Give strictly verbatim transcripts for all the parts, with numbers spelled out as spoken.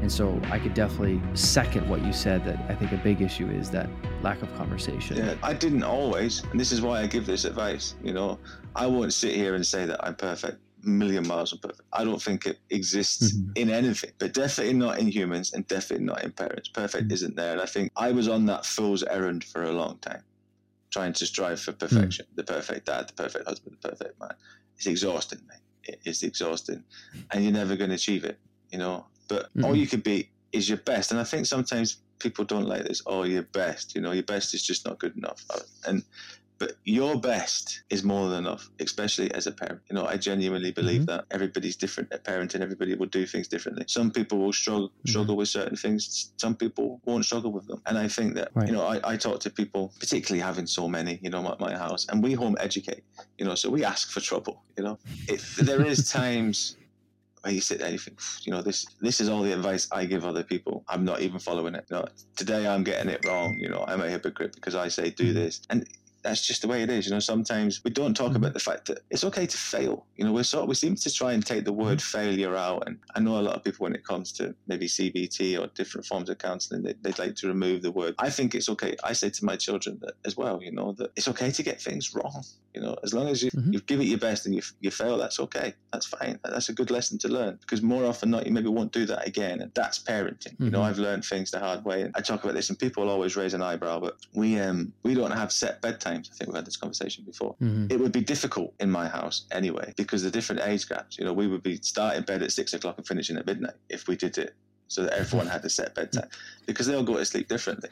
And so I could definitely second what you said, that I think a big issue is that lack of conversation. Yeah, I didn't always, and this is why I give this advice, you know. I won't sit here and say that I'm perfect, a million miles from perfect. I don't think it exists mm-hmm. in anything, but definitely not in humans and definitely not in parents. Perfect mm-hmm. isn't there. And I think I was on that fool's errand for a long time, trying to strive for perfection, mm-hmm. the perfect dad, the perfect husband, the perfect man. It's exhausting, mate. It's exhausting. And you're never going to achieve it, you know. But mm-hmm. all you could be is your best. And I think sometimes people don't like this. Oh, your best, you know, your best is just not good enough. And but your best is more than enough, especially as a parent. You know, I genuinely believe mm-hmm. that everybody's different at parenting. Everybody will do things differently. Some people will struggle struggle mm-hmm. with certain things. Some people won't struggle with them. And I think that, right. you know, I, I talk to people, particularly having so many, you know, at my, my house, and we home educate, you know, so we ask for trouble, you know. If there is times... where you sit there and you think, you know, this this is all the advice I give other people. I'm not even following it. You know, today I'm getting it wrong. You know, I'm a hypocrite because I say do this. And that's just the way it is. You know, sometimes we don't talk about the fact that it's okay to fail. You know, we sort of, we seem to try and take the word failure out. And I know a lot of people, when it comes to maybe C B T or different forms of counselling, they, they'd like to remove the word. I think it's okay. I say to my children that as well, you know, that it's okay to get things wrong. You know, as long as you mm-hmm. you give it your best and you you fail, that's okay. That's fine. That's a good lesson to learn, because more often than not, you maybe won't do that again. And that's parenting. Mm-hmm. You know, I've learned things the hard way. And I talk about this, and people always raise an eyebrow, but we um we don't have set bedtime. I think we've had this conversation before. Mm-hmm. It would be difficult in my house anyway, because the different age gaps, you know, we would be starting bed at six o'clock and finishing at midnight if we did it so that everyone had a set bedtime, because they all go to sleep differently.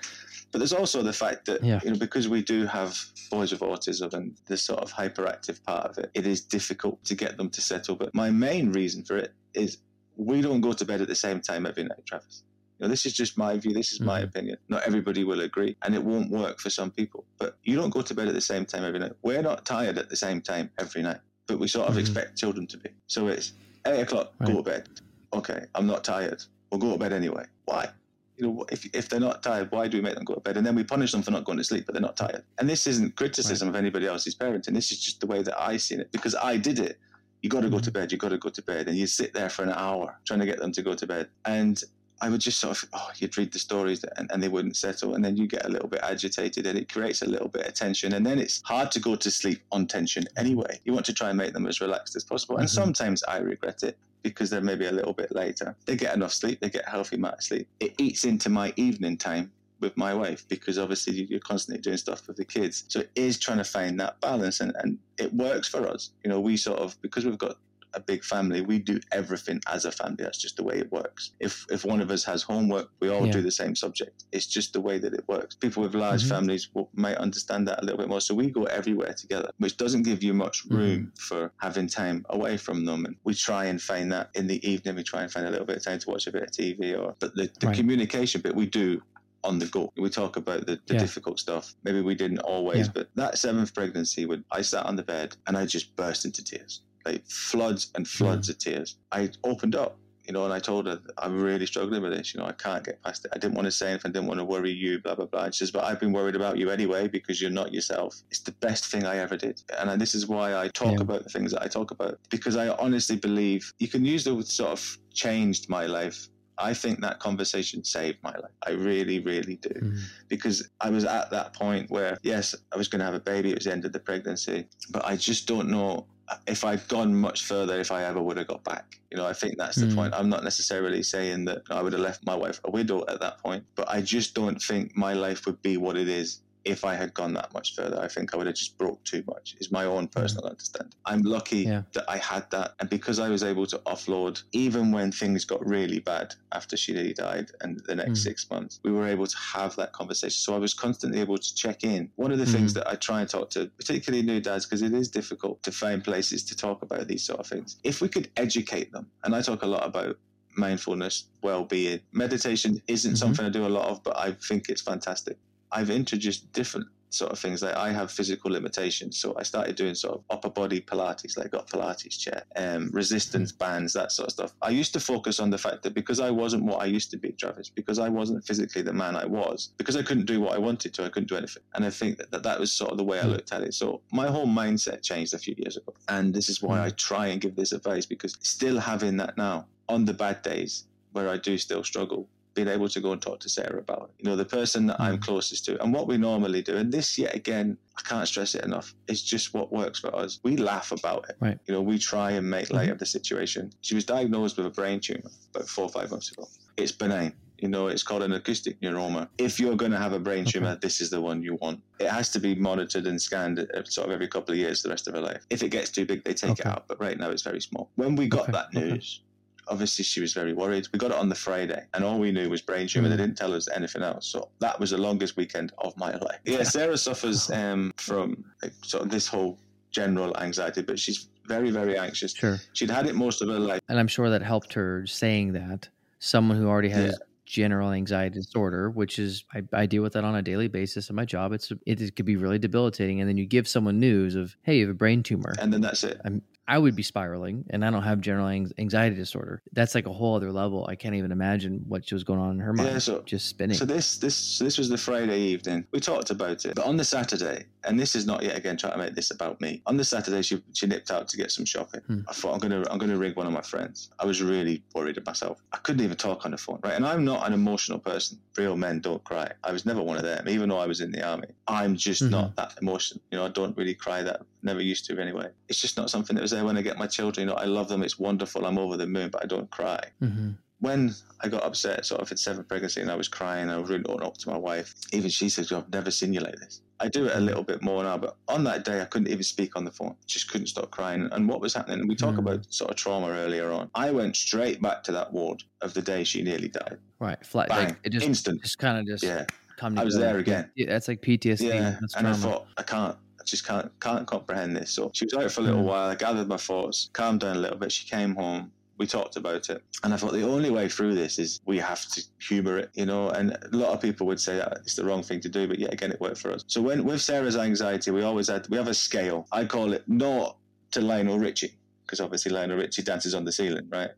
But there's also the fact that, yeah. you know, because we do have boys with autism and this sort of hyperactive part of it, it is difficult to get them to settle. But my main reason for it is we don't go to bed at the same time every night, Travis. You know, this is just my view. This is my opinion. Not everybody will agree, and it won't work for some people. But you don't go to bed at the same time every night. We're not tired at the same time every night, but we sort of mm-hmm. expect children to be. So it's eight o'clock, right. go to bed. Okay, I'm not tired. We'll go to bed anyway. Why? You know, if if they're not tired, why do we make them go to bed? And then we punish them for not going to sleep, but they're not tired. And this isn't criticism right. of anybody else's parenting. This is just the way that I seen it, because I did it. You got to go to bed. You got to go to bed, and you sit there for an hour trying to get them to go to bed, and I would just sort of, oh, you'd read the stories and, and they wouldn't settle. And then you get a little bit agitated, and it creates a little bit of tension. And then it's hard to go to sleep on tension anyway. You want to try and make them as relaxed as possible. And mm-hmm. sometimes I regret it, because they're maybe a little bit later. They get enough sleep. They get a healthy amount of sleep. It eats into my evening time with my wife, because obviously you're constantly doing stuff with the kids. So it is trying to find that balance, and, and it works for us. You know, we sort of, because we've got a big family, we do everything as a family. That's just the way it works. If if one of us has homework, we all yeah. do the same subject. It's just the way that it works. People with large mm-hmm. families will, might understand that a little bit more. So we go everywhere together, which doesn't give you much room mm-hmm. for having time away from them. And we try and find that in the evening. We try and find a little bit of time to watch a bit of T V, or but the, the right. communication bit we do on the go. We talk about the, the yeah. difficult stuff. Maybe we didn't always, yeah. but that seventh pregnancy, when I sat on the bed and I just burst into tears. Like floods and floods yeah. of tears. I opened up, you know, and I told her, I'm really struggling with this, you know, I can't get past it. I didn't want to say anything, I didn't want to worry you, blah, blah, blah. And she says, but I've been worried about you anyway, because you're not yourself. It's the best thing I ever did. And this is why I talk yeah. about the things that I talk about, because I honestly believe you can use the word sort of changed my life. I think that conversation saved my life. I really, really do. Mm. Because I was at that point where, yes, I was going to have a baby. It was the end of the pregnancy. But I just don't know if I'd gone much further, if I ever would have got back. You know, I think that's the mm. point. I'm not necessarily saying that I would have left my wife a widow at that point, but I just don't think my life would be what it is if I had gone that much further, I think I would have just brought too much, is my own personal understanding. I'm lucky yeah. that I had that. And because I was able to offload, even when things got really bad after she died and the next mm. six months, we were able to have that conversation. So I was constantly able to check in. One of the mm. things that I try and talk to, particularly new dads, because it is difficult to find places to talk about these sort of things. If we could educate them, and I talk a lot about mindfulness, well-being. Meditation isn't mm-hmm. something I do a lot of, but I think it's fantastic. I've introduced different sort of things. Like I have physical limitations, so I started doing sort of upper body Pilates, like I got a Pilates chair, um, resistance bands, that sort of stuff. I used to focus on the fact that because I wasn't what I used to be, Travis, because I wasn't physically the man I was, because I couldn't do what I wanted to, I couldn't do anything. And I think that that, that was sort of the way I looked at it. So my whole mindset changed a few years ago. And this is why I try and give this advice, because still having that now, on the bad days where I do still struggle, being able to go and talk to Sarah about it. You know, the person that mm. I'm closest to, and what we normally do, and this yet again, I can't stress it enough, it's just what works for us. We laugh about it. Right. You know, we try and make light of the situation. She was diagnosed with a brain tumour about four or five months ago. It's benign. You know, it's called an acoustic neuroma. If you're going to have a brain tumour, okay. this is the one you want. It has to be monitored and scanned sort of every couple of years the rest of her life. If it gets too big, they take okay. it out. But right now, it's very small. When we got okay. that news... Okay. Obviously, she was very worried. We got it on the Friday, and all we knew was brain tumour. They didn't tell us anything else. So that was the longest weekend of my life. Yeah, Sarah suffers um, from like, sort of this whole general anxiety, but she's very, very anxious. Sure. She'd had it most of her life. And I'm sure that helped her saying that. Someone who already has... Yeah. general anxiety disorder, which is I, I deal with that on a daily basis in my job. It's it, it could be really debilitating, and then you give someone news of, hey, you have a brain tumor, and then that's it. I'm, I would be spiraling, and I don't have general anxiety disorder. That's like a whole other level. I can't even imagine what was going on in her mind. Yeah, so, just spinning. So this this so this was the Friday evening. We talked about it, but on the Saturday, and this is not yet again trying to make this about me. On the Saturday, she she nipped out to get some shopping. Hmm. I thought I'm gonna I'm gonna ring one of my friends. I was really worried about myself. I couldn't even talk on the phone, right? And I'm not an emotional person. Real men don't cry. I was never one of them, even though I was in the army. I'm just mm-hmm. not that emotional. You know, I don't really cry that. Never used to anyway. It's just not something that was there when I get my children. You know, I love them. It's wonderful. I'm over the moon, but I don't cry. Mm-hmm. When I got upset, sort of at seventh pregnancy, and I was crying, I was really open up to my wife. Even she said, I've never seen you like this. I do it a little bit more now, but on that day, I couldn't even speak on the phone. Just couldn't stop crying. And what was happening, and we talk mm. about sort of trauma earlier on. I went straight back to that ward of the day she nearly died. Right. Flat. Like it just, instant. Just kind of just. Yeah. I was there again. Yeah, that's like P T S D. Yeah. That's and trauma. I thought, I can't. just can't can't comprehend this. So she was out for a little while. I gathered my thoughts, calmed down a little bit. She came home. We talked about it. And I thought the only way through this is we have to humour it, you know. And a lot of people would say that it's the wrong thing to do, but yet again, it worked for us. So when with Sarah's anxiety, we always had, we have a scale. I call it not to Lionel Richie, because obviously Lionel Richie dances on the ceiling, right?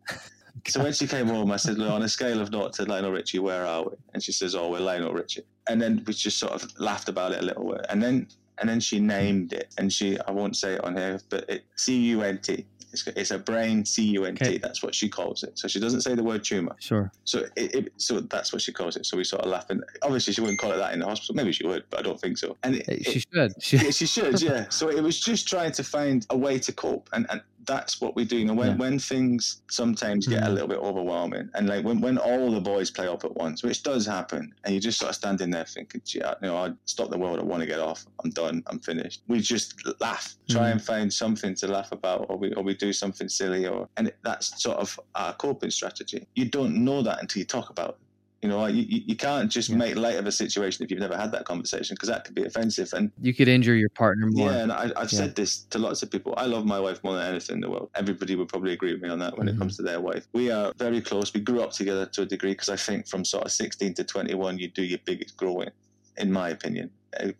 So when she came home, I said, look, on a scale of naught to Lionel Richie, where are we? And she says, oh, we're Lionel Richie. And then we just sort of laughed about it a little bit. And then And then she named it, and she, I won't say it on here, but it, C U N T. It's, it's a brain C U N T. Okay. That's what she calls it. So she doesn't say the word tumour. Sure. So it, it, so that's what she calls it. So we sort of laugh. And obviously, she wouldn't call it that in the hospital. Maybe she would, but I don't think so. And it, She it, should. She, yeah, she should, yeah. So it was just trying to find a way to cope. And, and that's what we do. You know, when, yeah. when things sometimes mm-hmm. get a little bit overwhelming, and like when, when all the boys play up at once, which does happen, and you just sort of standing there thinking, gee, I, you know, I'd stop the world. I want to get off. I'm done. I'm finished. We just laugh, mm-hmm. try and find something to laugh about, or we, or we do something silly, or and that's sort of our coping strategy. You don't know that until you talk about it. You know, you, you can't just yeah. make light of a situation if you've never had that conversation, because that could be offensive, and you could injure your partner more. Yeah, and I, I've yeah. said this to lots of people. I love my wife more than anything in the world. Everybody would probably agree with me on that when mm-hmm. it comes to their wife. We are very close. We grew up together to a degree, because I think from sort of sixteen to twenty-one, you do your biggest growing, in my opinion,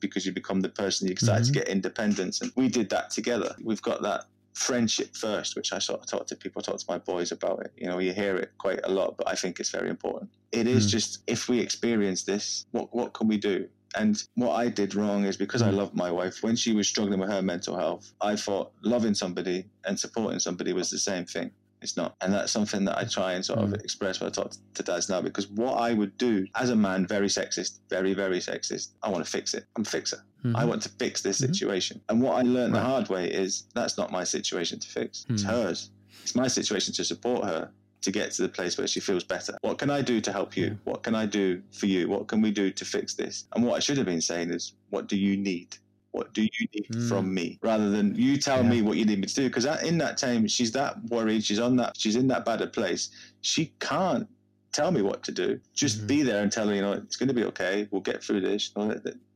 because you become the person you decide mm-hmm. to get independence, and we did that together. We've got that friendship first, which I sort of talk to people, talk to my boys about it. You know, you hear it quite a lot, but I think it's very important. It is mm. just, if we experience this, what what can we do? And what I did wrong is, because I loved my wife, when she was struggling with her mental health, I thought loving somebody and supporting somebody was the same thing. It's not. And that's something that I try and sort of express when I talk to dads now, because what I would do as a man, very sexist, very, very sexist, I want to fix it. I'm a fixer. Mm-hmm. I want to fix this mm-hmm. situation. And what I learned right. the hard way is that's not my situation to fix. Mm-hmm. It's hers. It's my situation to support her. to get to the place where she feels better. What can I do to help you? What can I do for you? What can we do to fix this? And what I should have been saying is, what do you need? What do you need mm. from me? Rather than you tell yeah. me what you need me to do. Because in that time, she's that worried. She's on that. She's in that bad a place. She can't tell me what to do. Just mm. be there and tell her, you know, it's going to be okay. We'll get through this.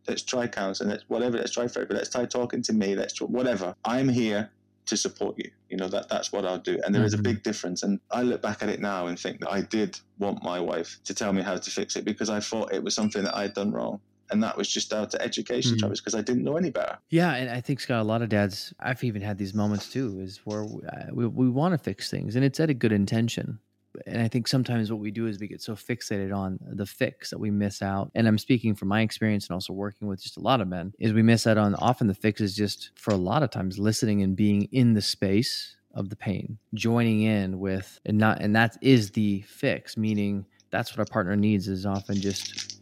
Let's try counseling. Let's whatever. Let's try therapy. Let's try talking to me. Let's try whatever. I'm here to support you. You know, that that's what I'll do. And there mm-hmm. is a big difference. And I look back at it now and think that I did want my wife to tell me how to fix it, because I thought it was something that I'd done wrong. And that was just down to education, mm-hmm. Travis, because I didn't know any better. Yeah, and I think, Scott, a lot of dads, I've even had these moments too, is where we, we, we want to fix things, and it's at a good intention. And I think sometimes what we do is we get so fixated on the fix that we miss out. And I'm speaking from my experience and also working with just a lot of men, is we miss out on often the fix is just, for a lot of times, listening and being in the space of the pain, joining in with, and not, and that is the fix, meaning that's what our partner needs, is often just,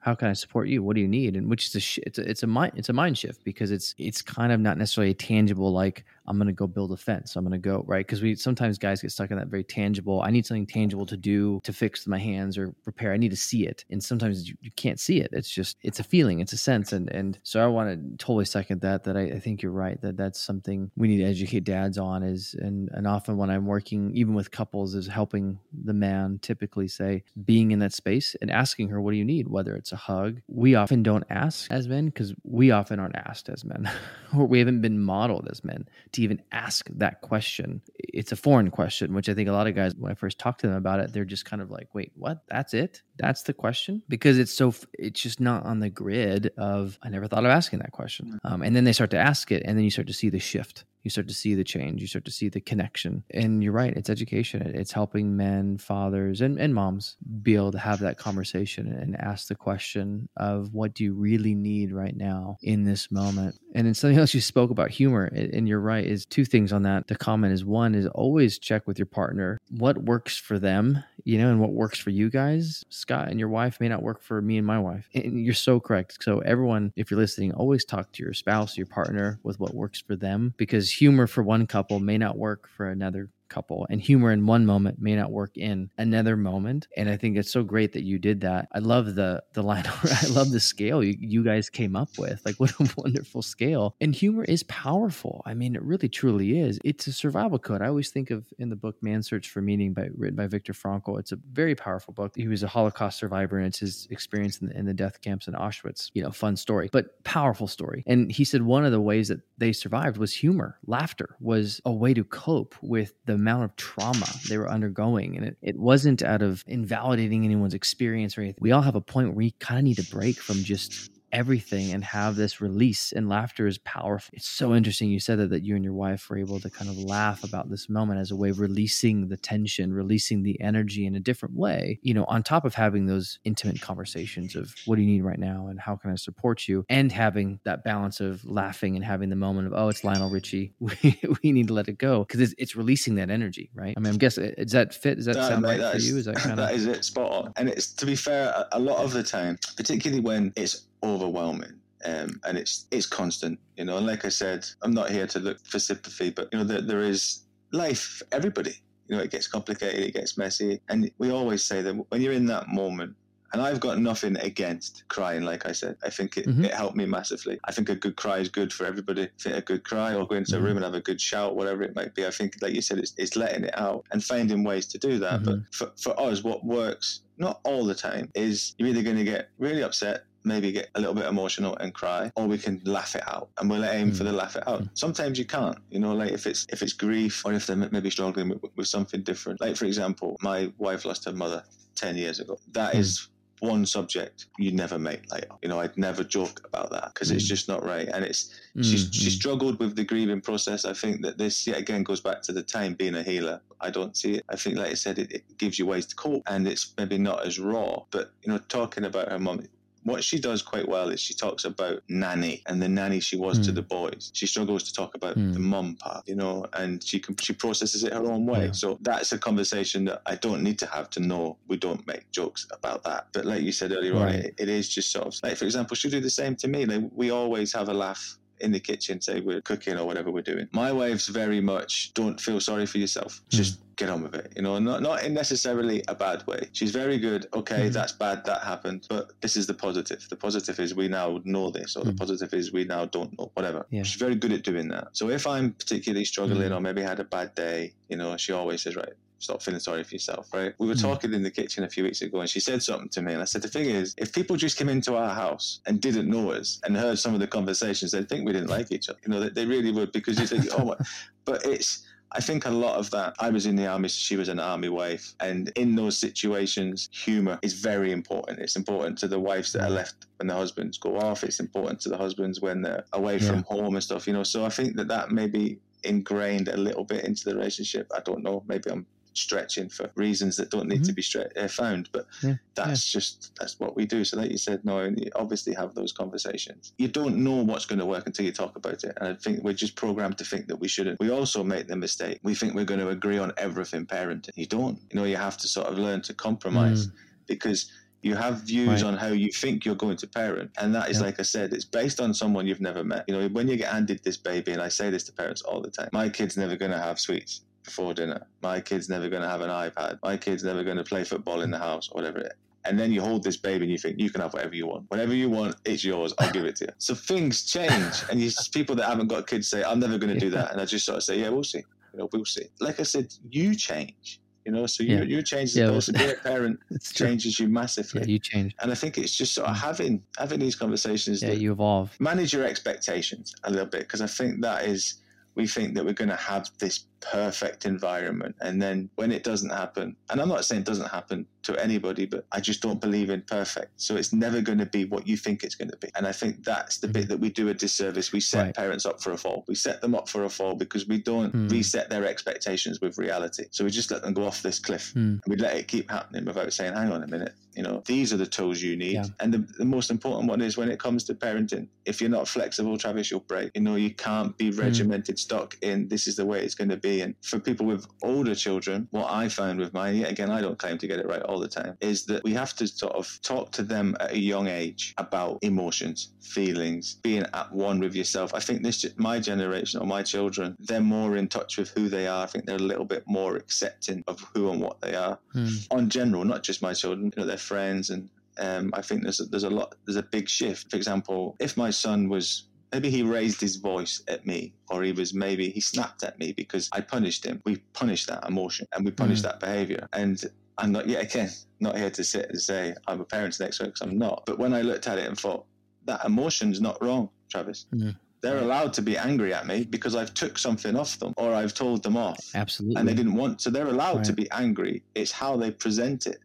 how can I support you? What do you need? And which is a sh- it's a it's a mind it's a mind shift, because it's it's kind of not necessarily a tangible, like, I'm going to go build a fence. I'm going to go, right? Because we sometimes guys get stuck in that very tangible. I need something tangible to do to fix my hands or repair. I need to see it. And sometimes you, you can't see it. It's just, it's a feeling. It's a sense. And and so I want to totally second that, that I, I think you're right, that that's something we need to educate dads on is, and, and often when I'm working, even with couples, is helping the man typically say, being in that space and asking her, what do you need? Whether it's a hug. We often don't ask as men, because we often aren't asked as men, or we haven't been modeled as men to even ask that question. It's a foreign question, which I think a lot of guys, when I first talk to them about it, they're just kind of like, wait, what? That's it? That's the question? Because it's so, it's just not on the grid of, I never thought of asking that question. Um, and then they start to ask it, and then you start to see the shift. You start to see the change. You start to see the connection. And you're right. It's education. It's helping men, fathers, and, and moms be able to have that conversation and ask the question of, what do you really need right now in this moment? And then something else you spoke about, humor. And you're right, is two things on that. The comment is, one is always check with your partner what works for them, you know, and what works for you guys. Scott and your wife may not work for me and my wife. And you're so correct. So everyone, if you're listening, always talk to your spouse, your partner, with what works for them, because humor for one couple may not work for another couple, and humor in one moment may not work in another moment. And I think it's so great that you did that. I love the the line. I love the scale you, you guys came up with. Like, what a wonderful scale. And humor is powerful. I mean, it really truly is. It's a survival code. I always think of, in the book Man's Search for Meaning, by written by Viktor Frankl. It's a very powerful book. He was a Holocaust survivor, and it's his experience in the, in the death camps in Auschwitz. You know, fun story, but powerful story. And he said one of the ways that they survived was humor. Laughter was a way to cope with the amount of trauma they were undergoing. And it, it wasn't out of invalidating anyone's experience or anything. We all have a point where we kind of need a break from just everything and have this release, and laughter is powerful. It's so interesting you said that, that you and your wife were able to kind of laugh about this moment as a way of releasing the tension, releasing the energy in a different way, you know, on top of having those intimate conversations of, what do you need right now and how can I support you, and having that balance of laughing and having the moment of, oh, it's Lionel Richie, we, we need to let it go, because it's, it's releasing that energy, right? I mean, I'm guessing, does that fit? Does that no, sound mate, right for is, you? Is that kind that of... That is it, spot on. And it's, to be fair, a lot of the time, particularly when it's overwhelming, um, and it's it's constant, you know. And like I said, I'm not here to look for sympathy, but you know, there, there is life for everybody. You know, it gets complicated, it gets messy, and we always say that when you're in that moment. And I've got nothing against crying, like I said. I think it, mm-hmm. it helped me massively. I think a good cry is good for everybody. I think a good cry, or go into mm-hmm. a room and have a good shout, whatever it might be. I think, like you said, it's, it's letting it out and finding ways to do that. Mm-hmm. But for, for us, what works, not all the time, is you're either going to get really upset, maybe get a little bit emotional and cry, or we can laugh it out, and we'll aim mm. for the laugh it out. Mm. Sometimes you can't, you know, like if it's if it's grief, or if they're maybe struggling with, with something different. Like, for example, my wife lost her mother ten years ago. That mm. is one subject you never make later. You know, I'd never joke about that, because mm. it's just not right. And it's mm. she's, she struggled with the grieving process. I think that this yet again goes back to the time being a healer. I don't see it. I think, like I said, it, it gives you ways to cope, and it's maybe not as raw. But, you know, talking about her mum, what she does quite well is she talks about nanny and the nanny she was mm. to the boys. She struggles to talk about mm. the mum part, you know, and she can, she processes it her own way. Yeah. So that's a conversation that I don't need to have to know. We don't make jokes about that. But like you said earlier right. on, it, it is just sort of like, for example, she'll do the same to me. Like, we always have a laugh. in the kitchen, say we're cooking or whatever we're doing. My wave's very much, don't feel sorry for yourself. Mm. Just get on with it, you know, not not in necessarily a bad way. She's very good. Okay, mm-hmm. That's bad, that happened, but this is the positive. The positive is we now know this, or mm-hmm. the positive is we now don't know, whatever. Yeah. She's very good at doing that. So if I'm particularly struggling mm-hmm. or maybe had a bad day, you know, she always says, right, stop feeling sorry for yourself, right? We were mm-hmm. talking in the kitchen a few weeks ago, and she said something to me, and I said, the thing is, if people just came into our house and didn't know us and heard some of the conversations, they'd think we didn't like each other. You know, they, they really would, because you think, oh, what? But it's, I think a lot of that, I was in the army, so she was an army wife. And in those situations, humour is very important. It's important to the wives that are left when the husbands go off. It's important to the husbands when they're away yeah. from home and stuff, you know. So I think that that may be ingrained a little bit into the relationship. I don't know. Maybe I'm stretching for reasons that don't need mm-hmm. to be stre- uh, found, but yeah, that's yeah. just that's what we do. So like you said, no, you obviously have those conversations. You don't know what's going to work until you talk about it, and I think we're just programmed to think that we shouldn't. We also make the mistake, we think we're going to agree on everything parenting. You don't, you know, you have to sort of learn to compromise mm. because you have views right. on how you think you're going to parent. And that is, yeah. like I said, it's based on someone you've never met. You know, when you get handed this baby, and I say this to parents all the time, my kid's never going to have sweets before dinner, my kid's never going to have an iPad, my kid's never going to play football in the house, or whatever it is. And then you hold this baby and you think you can have whatever you want. Whatever you want, it's yours. I'll give it to you. So things change. And you, people that haven't got kids say, I'm never going to do that. And I just sort of say, yeah, we'll see. You know, we'll see. Like I said, you change. You know, so you, yeah. you change as yeah, well, so being a parent changes you massively. Yeah, you change. And I think it's just sort of having, having these conversations. Yeah, you evolve. Manage your expectations a little bit, because I think that is... We think that we're going to have this perfect environment, and then when it doesn't happen, and I'm not saying it doesn't happen to anybody, but I just don't believe in perfect. So it's never going to be what you think it's going to be. And I think that's the mm. bit that we do a disservice. We set right. parents up for a fall. We set them up for a fall because we don't mm. reset their expectations with reality. So we just let them go off this cliff mm. and we let it keep happening without saying, hang on a minute, you know, these are the tools you need. Yeah. And the, the most important one is, when it comes to parenting, if you're not flexible, Travis, you'll break. You know, you can't be regimented mm. stuck in this is the way it's going to be. And for people with older children, what I found with mine, yet again, I don't claim to get it right all the time, is that we have to sort of talk to them at a young age about emotions, feelings, being at one with yourself. I think this, my generation or my children, they're more in touch with who they are. I think they're a little bit more accepting of who and what they are. Mm. On general, not just my children, you know, their friends. And um, I think there's a, there's a lot, there's a big shift. For example, if my son was, maybe he raised his voice at me, or he was maybe he snapped at me because I punished him. We punish that emotion and we punish mm. that behavior. And I'm not, yet again, not here to sit and say I'm a parent's next week, because I'm not. But when I looked at it and thought, that emotion's not wrong, Travis. Mm. They're allowed to be angry at me because I've took something off them, or I've told them off. Absolutely. And they didn't want to. They're allowed right. to be angry. It's how they present it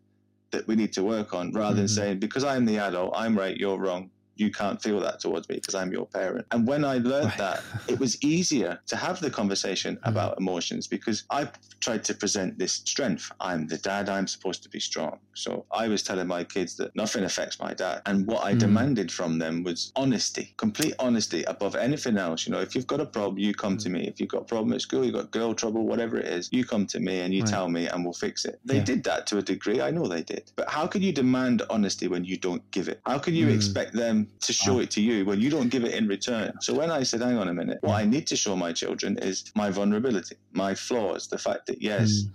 that we need to work on, rather mm. than saying, because I'm the adult, I'm right, you're wrong. You can't feel that towards me because I'm your parent. And when I learned right. that, it was easier to have the conversation mm. about emotions, because I tried to present this strength. I'm the dad, I'm supposed to be strong. So I was telling my kids that nothing affects my dad. And what I mm. demanded from them was honesty, complete honesty above anything else. You know, if you've got a problem, you come mm. to me. If you've got a problem at school, you've got girl trouble, whatever it is, you come to me and you right. tell me and we'll fix it. They yeah. did that to a degree. I know they did. But how can you demand honesty when you don't give it? How can you mm. expect them to show wow. it to you when you don't give it in return? So when I said, hang on a minute, what I need to show my children is my vulnerability, my flaws, the fact that, yes, mm.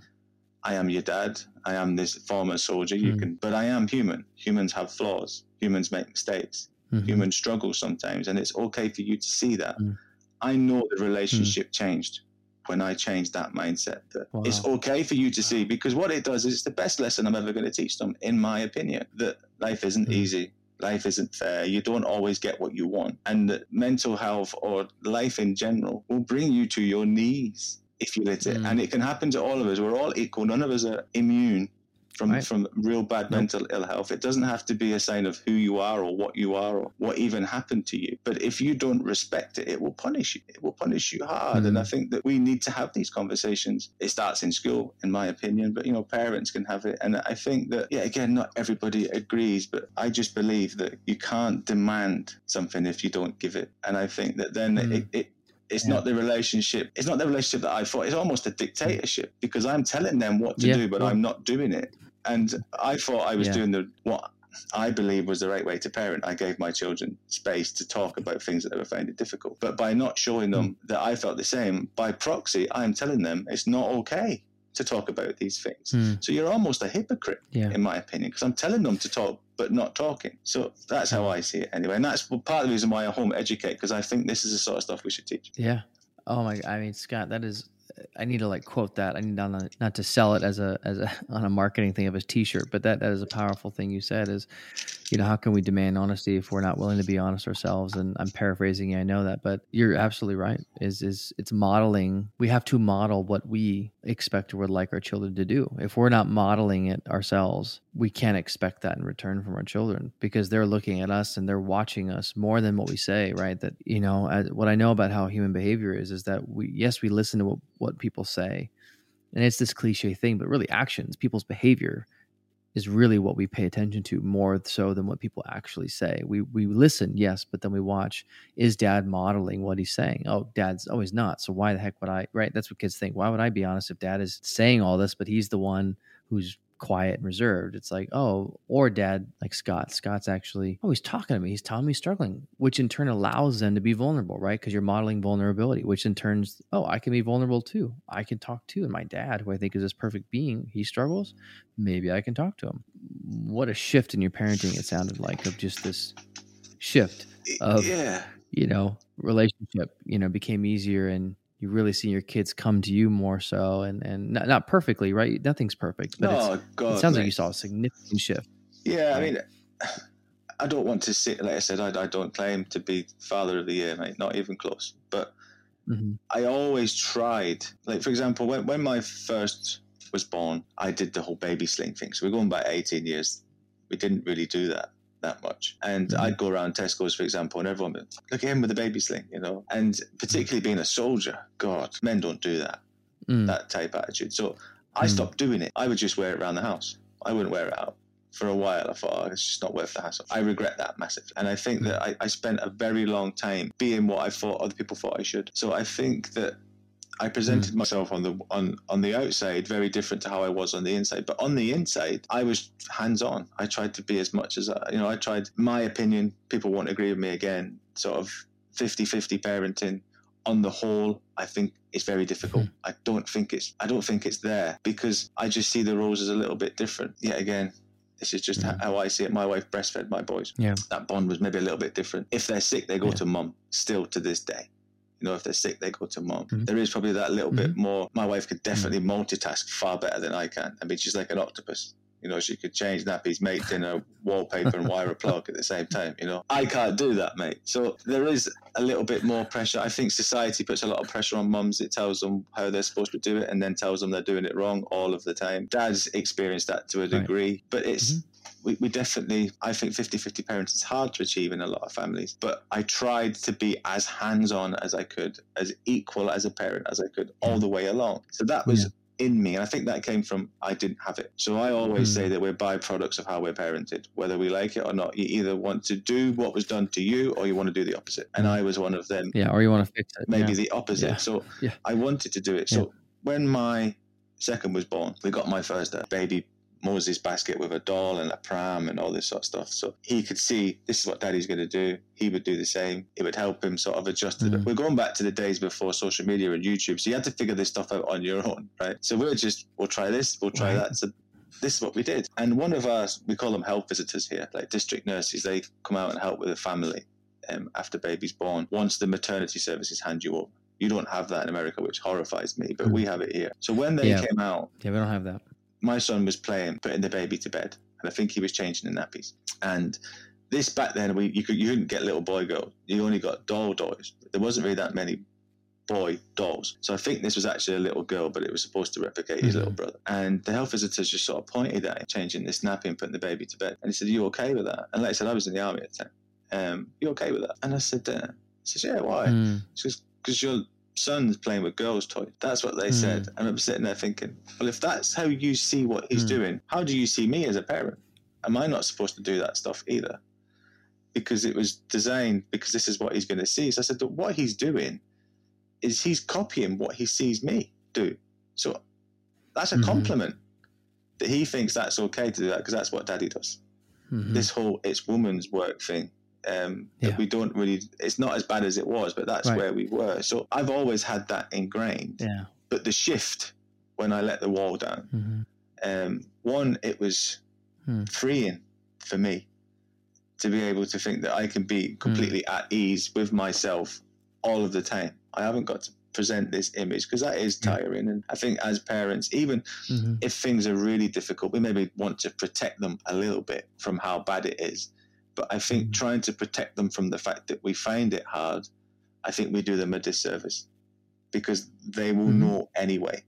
I am your dad, I am this former soldier, mm. you can, but I am human. Humans have flaws. Humans make mistakes. Mm-hmm. Humans struggle sometimes, and it's okay for you to see that. Mm. I know the relationship mm. changed when I changed that mindset, that wow. it's okay for you to see, because what it does is, it's the best lesson I'm ever going to teach them, in my opinion, that life isn't mm. easy. Life isn't fair. You don't always get what you want. And that mental health, or life in general, will bring you to your knees if you let it. Mm. And it can happen to all of us. We're all equal. None of us are immune from, right. from real bad mental ill health. It doesn't have to be a sign of who you are or what you are or what even happened to you. But if you don't respect it, it will punish you. It will punish you hard. Mm. And I think that we need to have these conversations. It starts in school, in my opinion, but, you know, parents can have it. And I think that, yeah, again, not everybody agrees, but I just believe that you can't demand something if you don't give it. And I think that then mm. it, it It's yeah. not the relationship. It's not the relationship that I thought. It's almost a dictatorship, because I'm telling them what to yeah. do, but I'm not doing it. And I thought I was yeah. doing the what I believe was the right way to parent. I gave my children space to talk about things that they were finding difficult. But by not showing them that I felt the same, by proxy, I'm telling them it's not okay to talk about these things. Mm. So you're almost a hypocrite, yeah. in my opinion, because I'm telling them to talk but not talking. So that's how I see it anyway. And that's part of the reason why I home educate, because I think this is the sort of stuff we should teach. Yeah. Oh, my, I mean, Scott, that is... I need to like quote that. I need not, not to sell it as a as a on a marketing thing of a T-shirt, but that, that is a powerful thing you said. Is, you know, how can we demand honesty if we're not willing to be honest ourselves? And I'm paraphrasing, I know that, but you're absolutely right. Is is it's modeling. We have to model what we expect or would like our children to do. If we're not modeling it ourselves, we can't expect that in return from our children, because they're looking at us and they're watching us more than what we say. Right? That, you know, as, what I know about how human behavior is is that we yes we listen to what what people say, and it's this cliche thing, but really actions, people's behavior is really what we pay attention to more so than what people actually say. We we listen, yes, but then we watch, is dad modeling what he's saying? Oh, dad's always not. So why the heck would I, right? That's what kids think. Why would I be honest if dad is saying all this, but he's the one who's quiet and reserved? It's like, oh, or dad, like Scott, Scott's actually, oh, he's talking to me. He's telling me he's struggling, which in turn allows them to be vulnerable, right? Because you're modeling vulnerability, which in turn, oh, I can be vulnerable too. I can talk too. And my dad, who I think is this perfect being, he struggles. Maybe I can talk to him. What a shift in your parenting it sounded like, of just this shift of, yeah. you know, relationship, you know, became easier, and you really see your kids come to you more so, and, and not, not perfectly, right? Nothing's perfect, but oh, it's, God, it sounds mate. like you saw a significant shift. Yeah, right? I mean, I don't want to sit, like I said, I, I don't claim to be father of the year, mate, not even close. But mm-hmm. I always tried, like, for example, when, when my first was born, I did the whole baby sling thing. So we're going back eighteen years. We didn't really do that that much. And mm-hmm. I'd go around Tesco's, for example, and everyone would look at him with a baby sling, you know, and particularly being a soldier, God, men don't do that, mm. that type attitude. So I mm. stopped doing it. I would just wear it around the house. I wouldn't wear it out. For a while, I thought, oh, it's just not worth the hassle. I regret that massively. And I think mm. that I, I spent a very long time being what I thought other people thought I should. So I think that I presented mm. myself on the on, on the outside very different to how I was on the inside. But on the inside, I was hands-on. I tried to be as much as, I, you know, I tried my opinion. People won't agree with me again. Sort of fifty-fifty parenting on the whole, I think it's very difficult. Mm. I don't think it's, I don't think it's there, because I just see the roles as a little bit different. Yet again, this is just mm. how I see it. My wife breastfed my boys. Yeah. That bond was maybe a little bit different. If they're sick, they go yeah. to mum still to this day. You know, if they're sick, they go to mom. Mm-hmm. There is probably that little mm-hmm. bit more. My wife could definitely mm-hmm. multitask far better than I can. I mean, she's like an octopus. You know, she could change nappies, make dinner, wallpaper, and wire a plug at the same time, you know. I can't do that, mate. So there is a little bit more pressure. I think society puts a lot of pressure on mums. It tells them how they're supposed to do it and then tells them they're doing it wrong all of the time. Dad's experienced that to a degree. Right. But it's... Mm-hmm. We, we definitely, I think fifty-fifty parents is hard to achieve in a lot of families, but I tried to be as hands-on as I could, as equal as a parent as I could all the way along. So that was yeah. in me, and I think that came from I didn't have it. So I always mm. say that we're byproducts of how we're parented, whether we like it or not. You either want to do what was done to you or you want to do the opposite. And I was one of them. Yeah, or you want to fix it. Maybe yeah. the opposite. Yeah. So yeah. I wanted to do it. So yeah. when my second was born, we got my first baby Moses basket with a doll and a pram and all this sort of stuff. So he could see this is what daddy's going to do. He would do the same. It would help him sort of adjust. Mm. We're going back to the days before social media and YouTube. So you had to figure this stuff out on your own, right? So we were just, we'll try this, we'll try right. that. So this is what we did. And one of our, we call them health visitors here, like district nurses, they come out and help with a family um, after baby's born once the maternity services hand you up. You don't have that in America, which horrifies me, but mm. we have it here. So when they yeah. came out. Yeah, we don't have that. My son was playing, putting the baby to bed, and I think he was changing the nappies. And this back then, we you, could, you couldn't get little boy girl. You only got doll toys. There wasn't really that many boy dolls. So I think this was actually a little girl, but it was supposed to replicate mm-hmm. his little brother. And the health visitors just sort of pointed at him, changing this nappy and putting the baby to bed. And he said, are you okay with that? And like I said, I was in the army at the time. Um, you okay with that? And I said, uh, she says, yeah, why? Mm. She goes, because you're... son's playing with girls' toys. That's what they mm. said. And I'm sitting there thinking, well, if that's how you see what he's mm. doing, how do you see me as a parent? Am I not supposed to do that stuff either? Because it was designed, because this is what he's going to see. So I said that what he's doing is he's copying what he sees me do. So that's a mm-hmm. compliment that he thinks that's okay to do that because that's what daddy does. mm-hmm. this whole it's women's work thing. Um, yeah. That we don't really, it's not as bad as it was, but that's right. where we were. So I've always had that ingrained. Yeah. But the shift when I let the wall down, mm-hmm. um, one, it was hmm. freeing for me to be able to think that I can be completely mm. at ease with myself all of the time. I haven't got to present this image because that is tiring. Mm. And I think as parents, even mm-hmm. if things are really difficult, we maybe want to protect them a little bit from how bad it is. But I think trying to protect them from the fact that we find it hard, I think we do them a disservice because they will mm. know anyway.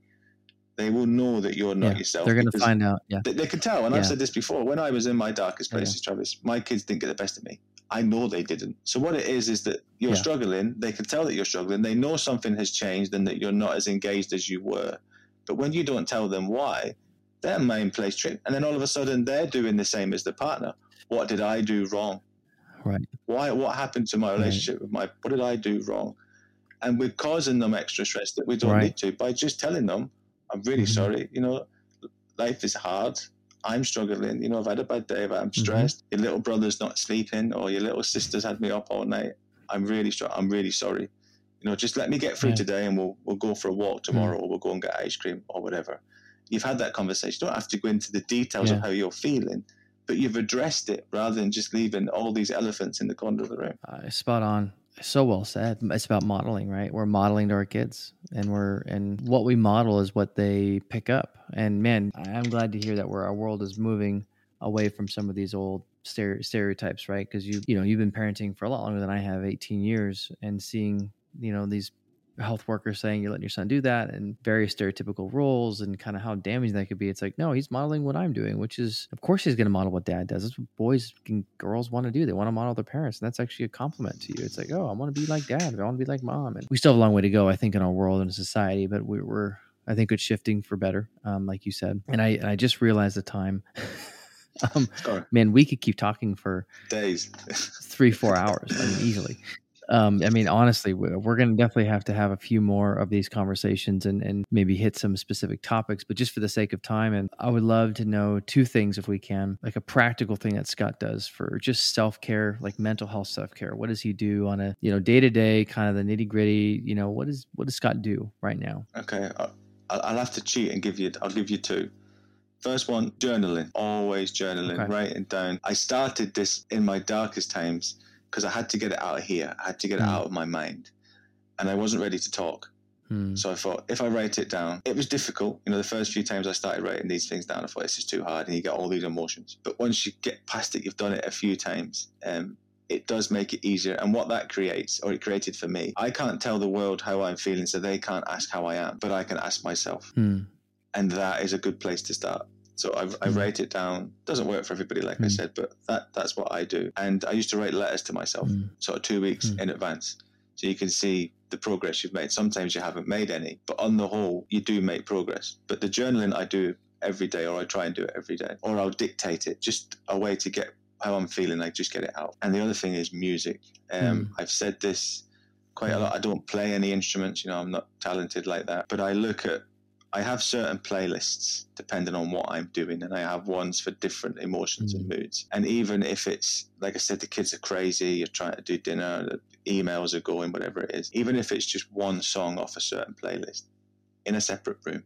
They will know that you're not yeah, yourself. They're going to find out. Yeah, They, they can tell. And yeah. I've said this before. When I was in my darkest places, yeah. Travis, my kids didn't get the best of me. I know they didn't. So what it is is that you're yeah. struggling. They can tell that you're struggling. They know something has changed and that you're not as engaged as you were. But when you don't tell them why, their mind plays trick. And then all of a sudden they're doing the same as the partner. What did I do wrong? Right. Why? What happened to my relationship right. with my? What did I do wrong? And we're causing them extra stress that we don't right. need to by just telling them, "I'm really mm-hmm. sorry. You know, life is hard. I'm struggling. You know, I've had a bad day. I'm stressed. Mm-hmm. Your little brother's not sleeping, or your little sister's had me up all night. I'm really str- I'm really sorry. You know, just let me get through yeah. today, and we'll we'll go for a walk tomorrow, mm-hmm. or we'll go and get ice cream or whatever." You've had that conversation. You don't have to go into the details yeah. of how you're feeling. But you've addressed it rather than just leaving all these elephants in the corner of the room. Uh, spot on. So well said. It's about modeling, right? We're modeling to our kids, and we're and what we model is what they pick up. And man, I'm glad to hear that we're, our world is moving away from some of these old stere- stereotypes, right? Because you you know you've been parenting for a lot longer than I have, eighteen years, and seeing you know these health workers saying you're letting your son do that, and various stereotypical roles, and kind of how damaging that could be. It's like, no, he's modeling what I'm doing, which is, of course, he's going to model what dad does. That's what boys and girls want to do. They want to model their parents, and that's actually a compliment to you. It's like, oh, I want to be like dad. I want to be like mom. And we still have a long way to go, I think, in our world and society, but we were, I think, it's shifting for better, um, like you said. And I, and I just realized the time. um, man, we could keep talking for days, three, four hours, I mean, easily. Um, I mean, honestly, we're going to definitely have to have a few more of these conversations and, and maybe hit some specific topics, but just for the sake of time. And I would love to know two things, if we can, like a practical thing that Scott does for just self-care, like mental health self-care. What does he do on a, you know, day-to-day, kind of the nitty-gritty, you know, what is, what does Scott do right now? Okay. I'll, I'll have to cheat and give you, I'll give you two. First one, journaling, always journaling, okay. writing down. I started this in my darkest times, because I had to get it out of here. I had to get mm. it out of my mind. And I wasn't ready to talk. Mm. So I thought, if I write it down, it was difficult. You know, the first few times I started writing these things down, I thought, this is too hard. And you get all these emotions. But once you get past it, you've done it a few times, um, it does make it easier. And what that creates, or it created for me, I can't tell the world how I'm feeling, so they can't ask how I am, but I can ask myself. Mm. And that is a good place to start. So I, I write it down. Doesn't work for everybody, like mm. I said, but that, that's what I do. And I used to write letters to myself, mm. sort of two weeks mm. in advance. So you can see the progress you've made. Sometimes you haven't made any, but on the whole, you do make progress. But the journaling I do every day, or I try and do it every day, or I'll dictate it, just a way to get how I'm feeling. I just get it out. And the other thing is music. Um, mm. I've said this quite a lot. I don't play any instruments. You know, I'm not talented like that, but I look at I have certain playlists depending on what I'm doing, and I have ones for different emotions mm-hmm. and moods. And even if it's, like I said, the kids are crazy, you're trying to do dinner, the emails are going, whatever it is, even if it's just one song off a certain playlist in a separate room,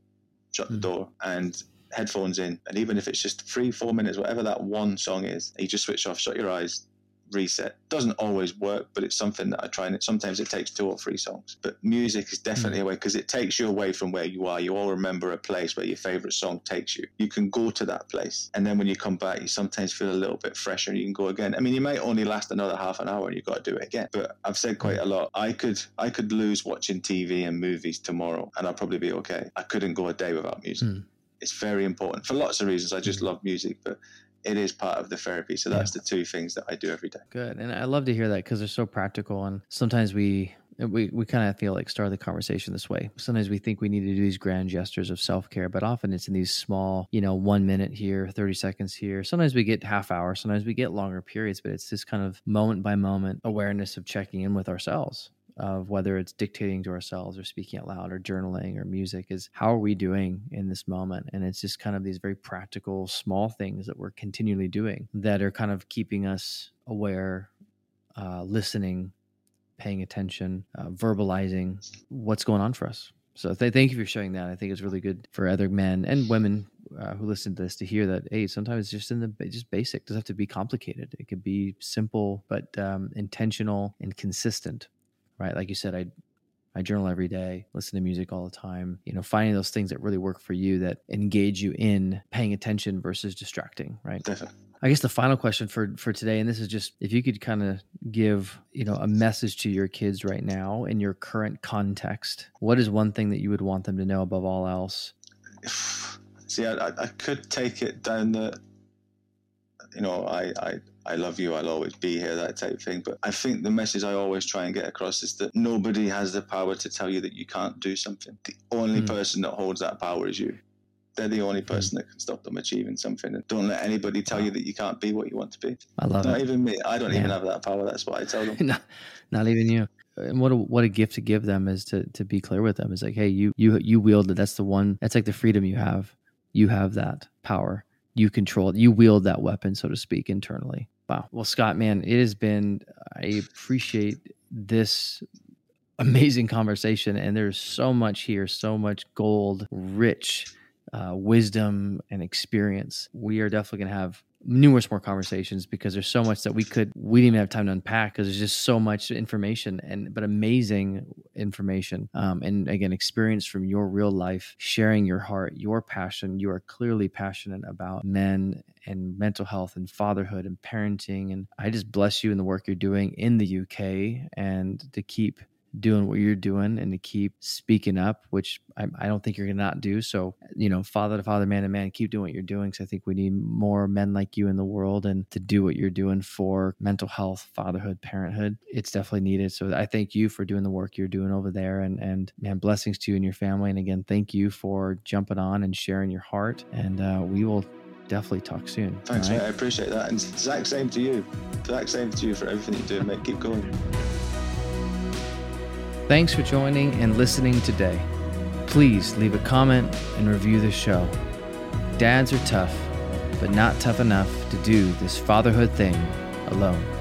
shut mm-hmm. the door and headphones in. And even if it's just three, four minutes, whatever that one song is, you just switch off, shut your eyes, reset. Doesn't always work, but it's something that I try, and it, sometimes it takes two or three songs. But music is definitely mm-hmm. a way, because it takes you away from where you are. You all remember a place where your favorite song takes you. You can go to that place, and then when you come back, you sometimes feel a little bit fresher. You can go again. I mean, you might only last another half an hour, and you've got to do it again. But I've said quite a lot. I could I could lose watching T V and movies tomorrow, and I'll probably be okay. I couldn't go a day without music. Mm. It's very important for lots of reasons. I just love music, but it is part of the therapy. So that's yeah. the two things that I do every day. Good. And I love to hear that, because they're so practical. And sometimes we, we, we kind of feel like start the conversation this way. Sometimes we think we need to do these grand gestures of self-care, but often it's in these small, you know, one minute here, thirty seconds here. Sometimes we get half hour. Sometimes we get longer periods, but it's this kind of moment by moment awareness of checking in with ourselves. of whether it's dictating to ourselves or speaking out loud or journaling or music is how are we doing in this moment? And it's just kind of these very practical, small things that we're continually doing that are kind of keeping us aware, uh, listening, paying attention, uh, verbalizing what's going on for us. So th- thank you for sharing that. I think it's really good for other men and women uh, who listen to this to hear that, hey, sometimes it's just in the just basic. It doesn't have to be complicated. It could be simple, but um, intentional and consistent, right? Like you said, I I journal every day, listen to music all the time, you know, finding those things that really work for you that engage you in paying attention versus distracting, right? Definitely. I guess the final question for, for today, and this is just if you could kind of give, you know, a message to your kids right now in your current context, what is one thing that you would want them to know above all else? See, I, I could take it down the, you know, I, I, I love you, I'll always be here, that type of thing. But I think the message I always try and get across is that nobody has the power to tell you that you can't do something. The only mm. person that holds that power is you. They're the only person that can stop them achieving something. And don't let anybody tell you that you can't be what you want to be. I love it. Not even me. I don't yeah. even have that power. That's what I tell them. not, not even you. And what a, what a gift to give them is to to be clear with them. It's like, hey, you you you wield it. That's the one. That's like the freedom you have. You have that power. You control it. You wield that weapon, so to speak, internally. Wow. Well, Scott, man, it has been. I appreciate this. Amazing conversation, and there's so much here, so much gold, rich. Uh, wisdom and experience. We are definitely going to have numerous more conversations because there's so much that we could, we didn't even have time to unpack because there's just so much information and, but amazing information. Um, and again, experience from your real life, sharing your heart, your passion. You are clearly passionate about men and mental health and fatherhood and parenting. And I just bless you in the work you're doing in the U K and to keep doing what you're doing and to keep speaking up, which I, I don't think you're going to not do. So, you know, father to father, man to man, keep doing what you're doing. So I think we need more men like you in the world and to do what you're doing for mental health, fatherhood, parenthood. It's definitely needed. So I thank you for doing the work you're doing over there and, and man, blessings to you and your family. And again, thank you for jumping on and sharing your heart. And uh, we will definitely talk soon. Thanks, right? Mate, I appreciate that. And Zach, same to you. Zach, same to you for everything you're doing, mate. Keep going. Thanks for joining and listening today. Please leave a comment and review the show. Dads are tough, but not tough enough to do this fatherhood thing alone.